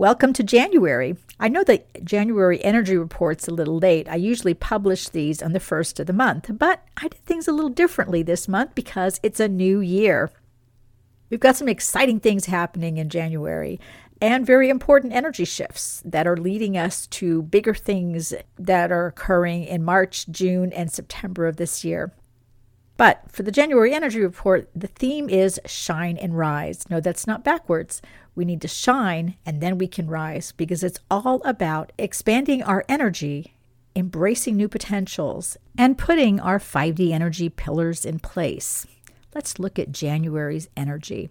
Welcome to January. I know that January energy report's a little late. I usually publish these on the first of the month, but I did things a little differently this month because it's a new year. We've got some exciting things happening in January and very important energy shifts that are leading us to bigger things that are occurring in March, June, and September of this year. But for the January energy report, the theme is shine and rise. No, that's not backwards. We need to shine and then we can rise because it's all about expanding our energy, embracing new potentials, and putting our 5D energy pillars in place. Let's look at January's energy.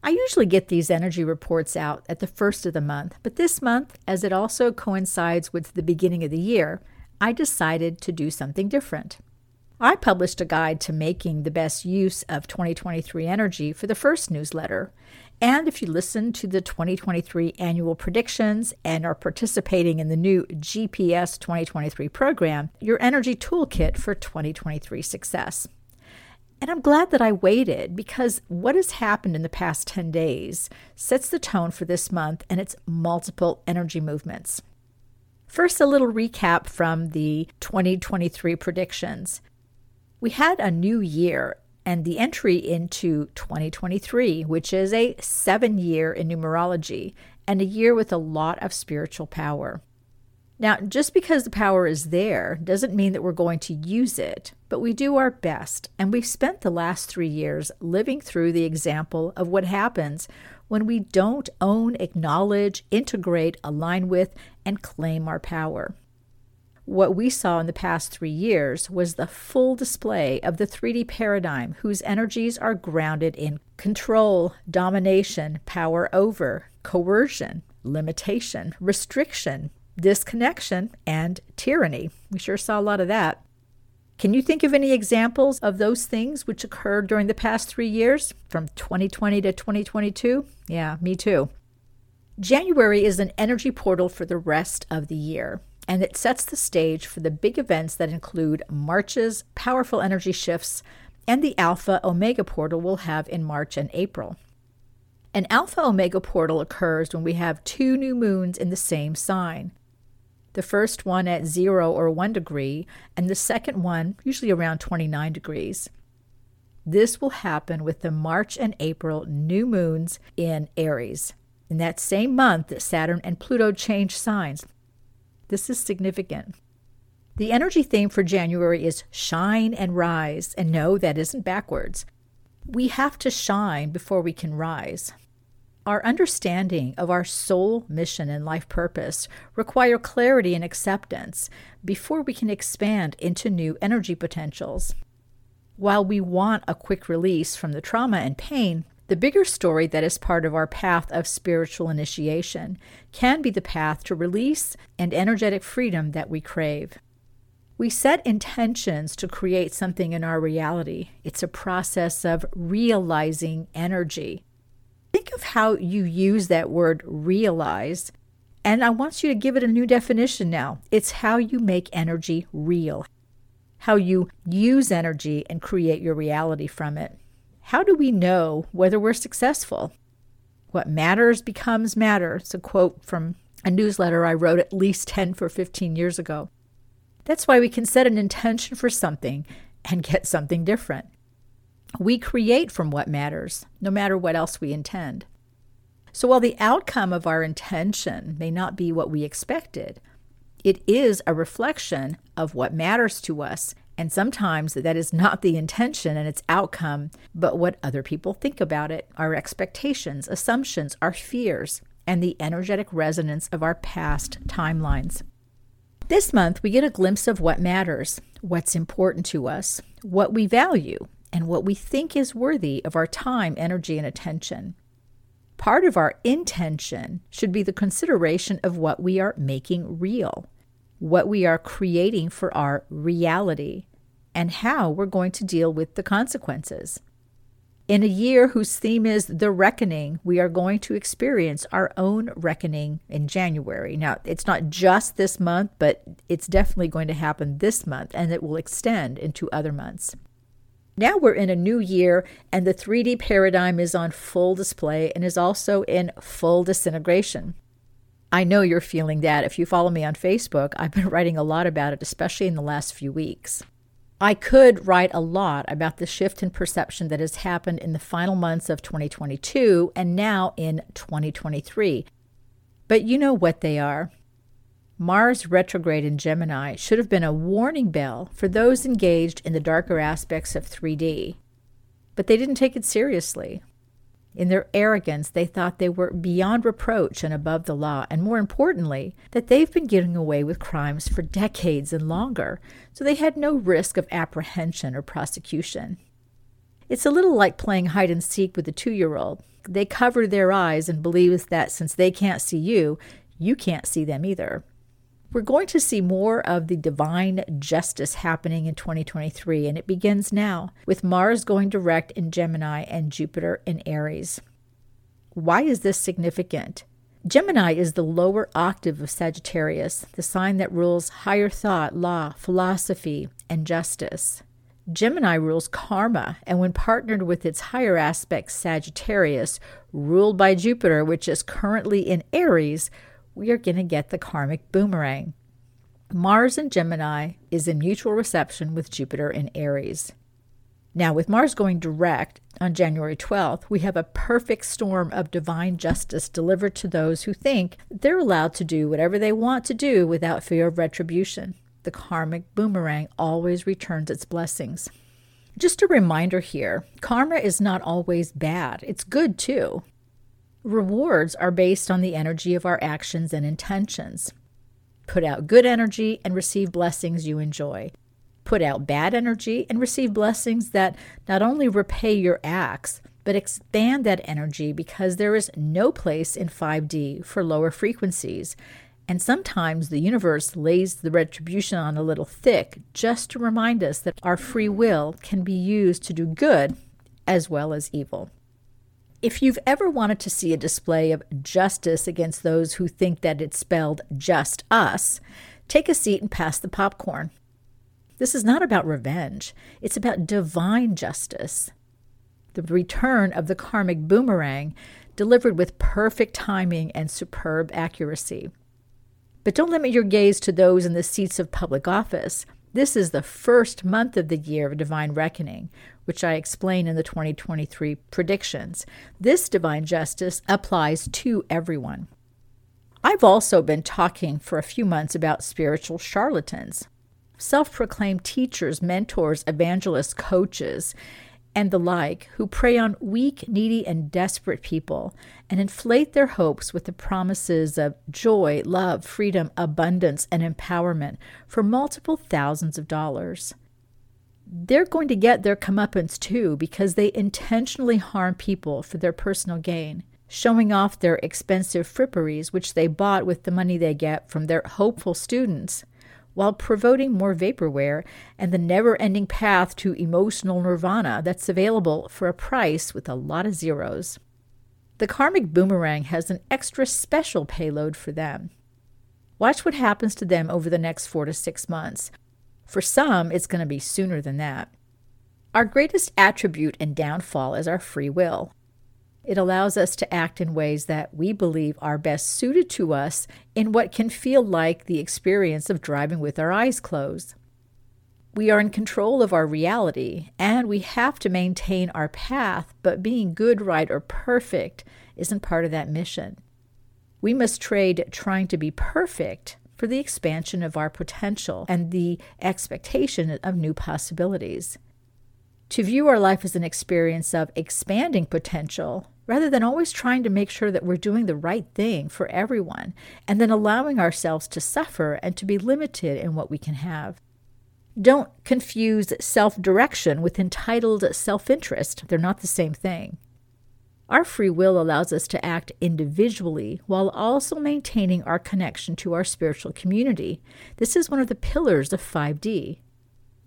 I usually get these energy reports out at the first of the month, but this month, as it also coincides with the beginning of the year, I decided to do something different. I published a guide to making the best use of 2023 energy for the first newsletter. And if you listen to the 2023 annual predictions and are participating in the new GPS 2023 program, your energy toolkit for 2023 success. And I'm glad that I waited because what has happened in the past 10 days sets the tone for this month and its multiple energy movements. First, a little recap from the 2023 predictions. We had a new year and the entry into 2023, which is a 7 year in numerology and a year with a lot of spiritual power. Now, just because the power is there doesn't mean that we're going to use it, but we do our best. And we've spent the last 3 years living through the example of what happens when we don't own, acknowledge, integrate, align with, and claim our power. What we saw in the past 3 years was the full display of the 3D paradigm whose energies are grounded in control, domination, power over, coercion, limitation, restriction, disconnection, and tyranny. We sure saw a lot of that. Can you think of any examples of those things which occurred during the past 3 years, from 2020 to 2022? Yeah, me too. January is an energy portal for the rest of the year, and it sets the stage for the big events that include March's powerful energy shifts, and the Alpha Omega portal we'll have in March and April. An Alpha Omega portal occurs when we have 2 new moons in the same sign. The first one at 0 or 1 degree, and the second one usually around 29 degrees. This will happen with the March and April new moons in Aries. In that same month that Saturn and Pluto change signs. This is significant. The energy theme for January is shine and rise, and no, that isn't backwards. We have to shine before we can rise. Our understanding of our soul mission and life purpose require clarity and acceptance before we can expand into new energy potentials. While we want a quick release from the trauma and pain, the bigger story that is part of our path of spiritual initiation can be the path to release and energetic freedom that we crave. We set intentions to create something in our reality. It's a process of realizing energy. Think of how you use that word realize, and I want you to give it a new definition now. It's how you make energy real, how you use energy and create your reality from it. How do we know whether we're successful? What matters becomes matter. It's a quote from a newsletter I wrote at least 10 or 15 years ago. That's why we can set an intention for something and get something different. We create from what matters, no matter what else we intend. So while the outcome of our intention may not be what we expected, it is a reflection of what matters to us. And sometimes that is not the intention and its outcome, but what other people think about it, our expectations, assumptions, our fears, and the energetic resonance of our past timelines. This month, we get a glimpse of what matters, what's important to us, what we value, and what we think is worthy of our time, energy, and attention. Part of our intention should be the consideration of what we are making real, what we are creating for our reality, and how we're going to deal with the consequences. In a year whose theme is The Reckoning, we are going to experience our own reckoning in January. Now, it's not just this month, but it's definitely going to happen this month, and it will extend into other months. Now we're in a new year, and the 3D paradigm is on full display and is also in full disintegration. I know you're feeling that. If you follow me on Facebook, I've been writing a lot about it, especially in the last few weeks. I could write a lot about the shift in perception that has happened in the final months of 2022 and now in 2023. But you know what they are. Mars retrograde in Gemini should have been a warning bell for those engaged in the darker aspects of 3D. But they didn't take it seriously. In their arrogance, they thought they were beyond reproach and above the law, and more importantly, that they've been getting away with crimes for decades and longer, so they had no risk of apprehension or prosecution. It's a little like playing hide and seek with a 2-year-old. They cover their eyes and believe that since they can't see you, you can't see them either. We're going to see more of the divine justice happening in 2023, and it begins now, with Mars going direct in Gemini and Jupiter in Aries. Why is this significant? Gemini is the lower octave of Sagittarius, the sign that rules higher thought, law, philosophy, and justice. Gemini rules karma, and when partnered with its higher aspect, Sagittarius, ruled by Jupiter, which is currently in Aries, we are going to get the karmic boomerang. Mars in Gemini is in mutual reception with Jupiter in Aries. Now, with Mars going direct on January 12th, we have a perfect storm of divine justice delivered to those who think they're allowed to do whatever they want to do without fear of retribution. The karmic boomerang always returns its blessings. Just a reminder here, karma is not always bad. It's good too. Rewards are based on the energy of our actions and intentions. Put out good energy and receive blessings you enjoy. Put out bad energy and receive blessings that not only repay your acts, but expand that energy, because there is no place in 5D for lower frequencies. And sometimes the universe lays the retribution on a little thick just to remind us that our free will can be used to do good as well as evil. If you've ever wanted to see a display of justice against those who think that it's spelled just us, take a seat and pass the popcorn. This is not about revenge. It's about divine justice. The return of the karmic boomerang, delivered with perfect timing and superb accuracy. But don't limit your gaze to those in the seats of public office. This is the first month of the year of divine reckoning, which I explain in the 2023 predictions. This divine justice applies to everyone. I've also been talking for a few months about spiritual charlatans, self-proclaimed teachers, mentors, evangelists, coaches, and the like, who prey on weak, needy, and desperate people and inflate their hopes with the promises of joy, love, freedom, abundance, and empowerment for multiple thousands of dollars. They're going to get their comeuppance too, because they intentionally harm people for their personal gain, showing off their expensive fripperies, which they bought with the money they get from their hopeful students, while promoting more vaporware and the never-ending path to emotional nirvana that's available for a price with a lot of zeros. The karmic boomerang has an extra special payload for them. Watch what happens to them over the next 4 to 6 months. For some, it's going to be sooner than that. Our greatest attribute and downfall is our free will. It allows us to act in ways that we believe are best suited to us in what can feel like the experience of driving with our eyes closed. We are in control of our reality, and we have to maintain our path, but being good, right, or perfect isn't part of that mission. We must trade trying to be perfect for the expansion of our potential and the expectation of new possibilities. To view our life as an experience of expanding potential, rather than always trying to make sure that we're doing the right thing for everyone, and then allowing ourselves to suffer and to be limited in what we can have. Don't confuse self-direction with entitled self-interest. They're not the same thing. Our free will allows us to act individually while also maintaining our connection to our spiritual community. This is one of the pillars of 5D.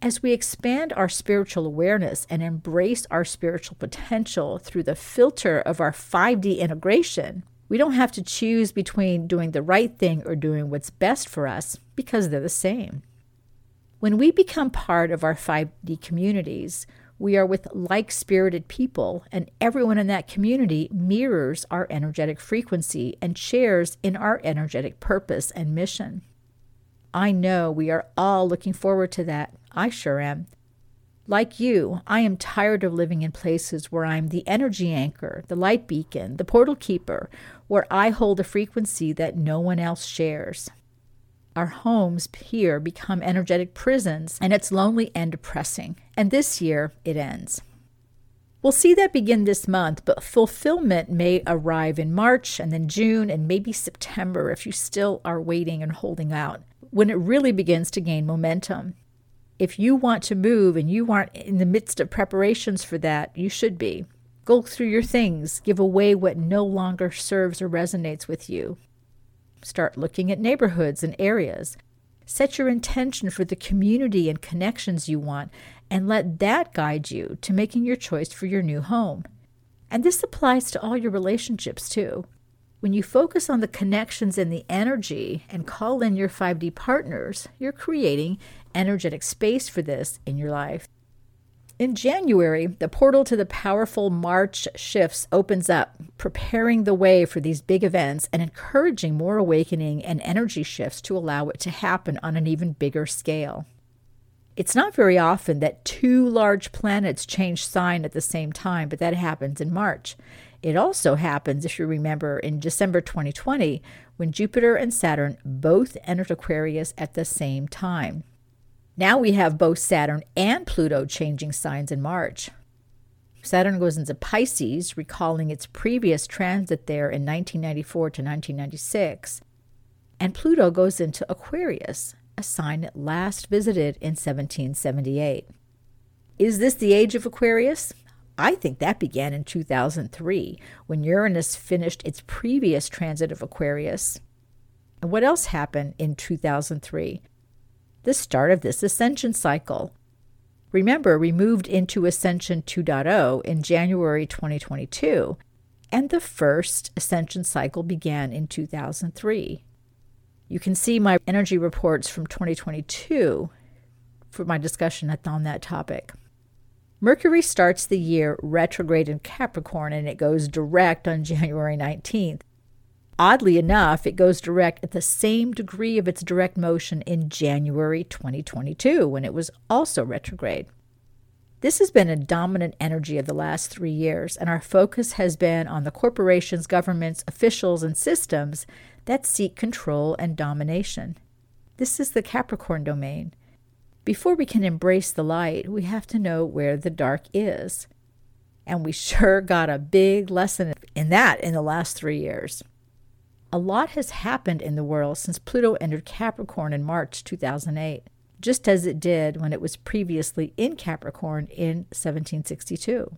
As we expand our spiritual awareness and embrace our spiritual potential through the filter of our 5D integration, we don't have to choose between doing the right thing or doing what's best for us because they're the same. When we become part of our 5D communities, we are with like-spirited people, and everyone in that community mirrors our energetic frequency and shares in our energetic purpose and mission. I know we are all looking forward to that. I sure am. Like you, I am tired of living in places where I'm the energy anchor, the light beacon, the portal keeper, where I hold a frequency that no one else shares. Our homes here become energetic prisons, and it's lonely and depressing. And this year, it ends. We'll see that begin this month, but fulfillment may arrive in March and then June and maybe September if you still are waiting and holding out, when it really begins to gain momentum. If you want to move and you aren't in the midst of preparations for that, you should be. Go through your things. Give away what no longer serves or resonates with you. Start looking at neighborhoods and areas. Set your intention for the community and connections you want, and let that guide you to making your choice for your new home. And this applies to all your relationships too. When you focus on the connections and the energy and call in your 5D partners, you're creating energetic space for this in your life. In January, the portal to the powerful March shifts opens up, preparing the way for these big events and encouraging more awakening and energy shifts to allow it to happen on an even bigger scale. It's not very often that two large planets change sign at the same time, but that happens in March. It also happens, if you remember, in December 2020, when Jupiter and Saturn both entered Aquarius at the same time. Now we have both Saturn and Pluto changing signs in March. Saturn goes into Pisces, recalling its previous transit there in 1994 to 1996. And Pluto goes into Aquarius, a sign it last visited in 1778. Is this the age of Aquarius? I think that began in 2003, when Uranus finished its previous transit of Aquarius. And what else happened in 2003? The start of this ascension cycle. Remember, we moved into Ascension 2.0 in January 2022, and the first ascension cycle began in 2003. You can see my energy reports from 2022 for my discussion on that topic. Mercury starts the year retrograde in Capricorn, and it goes direct on January 19th. Oddly enough, it goes direct at the same degree of its direct motion in January 2022, when it was also retrograde. This has been a dominant energy of the last 3 years, and our focus has been on the corporations, governments, officials, and systems that seek control and domination. This is the Capricorn domain. Before we can embrace the light, we have to know where the dark is. And we sure got a big lesson in that in the last 3 years. A lot has happened in the world since Pluto entered Capricorn in March 2008, just as it did when it was previously in Capricorn in 1762.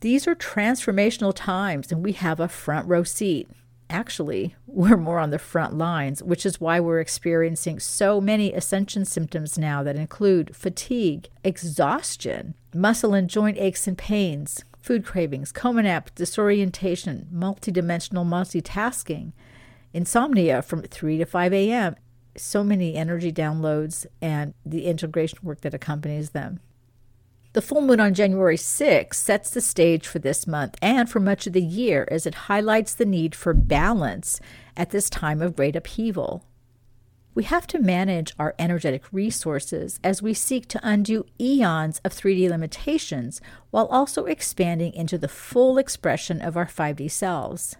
These are transformational times, and we have a front row seat. Actually, we're more on the front lines, which is why we're experiencing so many ascension symptoms now that include fatigue, exhaustion, muscle and joint aches and pains, food cravings, coma, disorientation, multidimensional multitasking, insomnia from 3 to 5 a.m., so many energy downloads and the integration work that accompanies them. The full moon on January 6th sets the stage for this month and for much of the year, as it highlights the need for balance at this time of great upheaval. We have to manage our energetic resources as we seek to undo eons of 3D limitations while also expanding into the full expression of our 5D selves.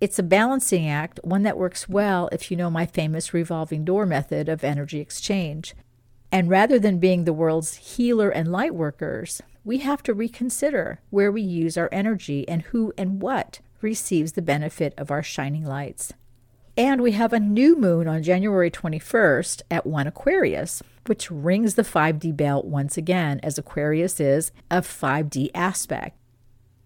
It's a balancing act, one that works well if you know my famous revolving door method of energy exchange. And rather than being the world's healer and light workers, we have to reconsider where we use our energy and who and what receives the benefit of our shining lights. And we have a new moon on January 21st at 1 Aquarius, which rings the 5D bell once again, as Aquarius is a 5D aspect.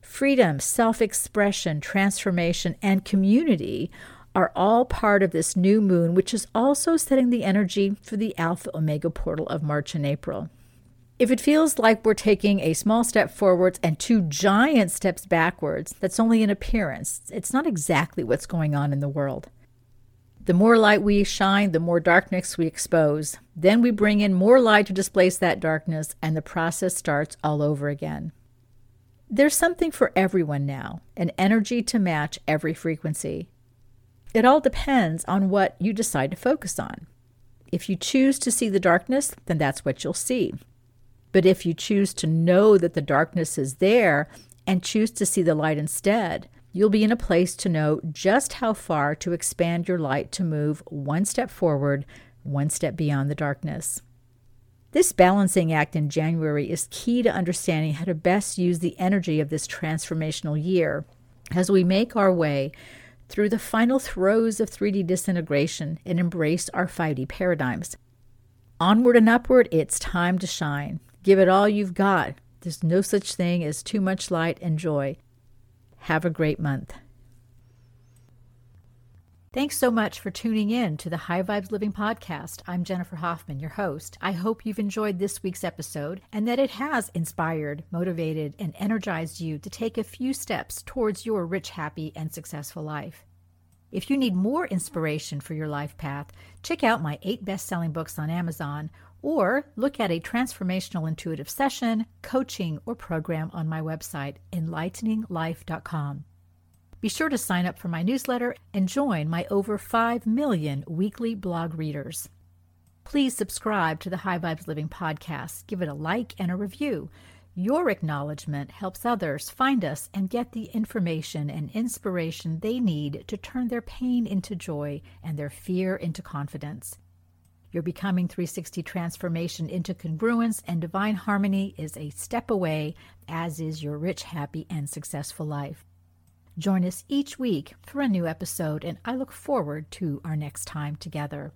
Freedom, self-expression, transformation, and community are all part of this new moon, which is also setting the energy for the Alpha Omega portal of March and April. If it feels like we're taking a small step forwards and two giant steps backwards, that's only an appearance. It's not exactly what's going on in the world. The more light we shine, the more darkness we expose. Then we bring in more light to displace that darkness, and the process starts all over again. There's something for everyone now, an energy to match every frequency. It all depends on what you decide to focus on. If you choose to see the darkness, then that's what you'll see. But if you choose to know that the darkness is there and choose to see the light instead, you'll be in a place to know just how far to expand your light to move one step forward, one step beyond the darkness. This balancing act in January is key to understanding how to best use the energy of this transformational year as we make our way through the final throes of 3D disintegration and embrace our 5D paradigms. Onward and upward, it's time to shine. Give it all you've got. There's no such thing as too much light and joy. Have a great month. Thanks so much for tuning in to the High Vibes Living Podcast. I'm Jennifer Hoffman, your host. I hope you've enjoyed this week's episode and that it has inspired, motivated, and energized you to take a few steps towards your rich, happy, and successful life. If you need more inspiration for your life path, check out my 8 best-selling books on Amazon or look at a transformational intuitive session, coaching, or program on my website, enlighteninglife.com. Be sure to sign up for my newsletter and join my over 5 million weekly blog readers. Please subscribe to the High Vibes Living Podcast. Give it a like and a review. Your acknowledgement helps others find us and get the information and inspiration they need to turn their pain into joy and their fear into confidence. Your Becoming 360 transformation into congruence and divine harmony is a step away, as is your rich, happy, and successful life. Join us each week for a new episode, and I look forward to our next time together.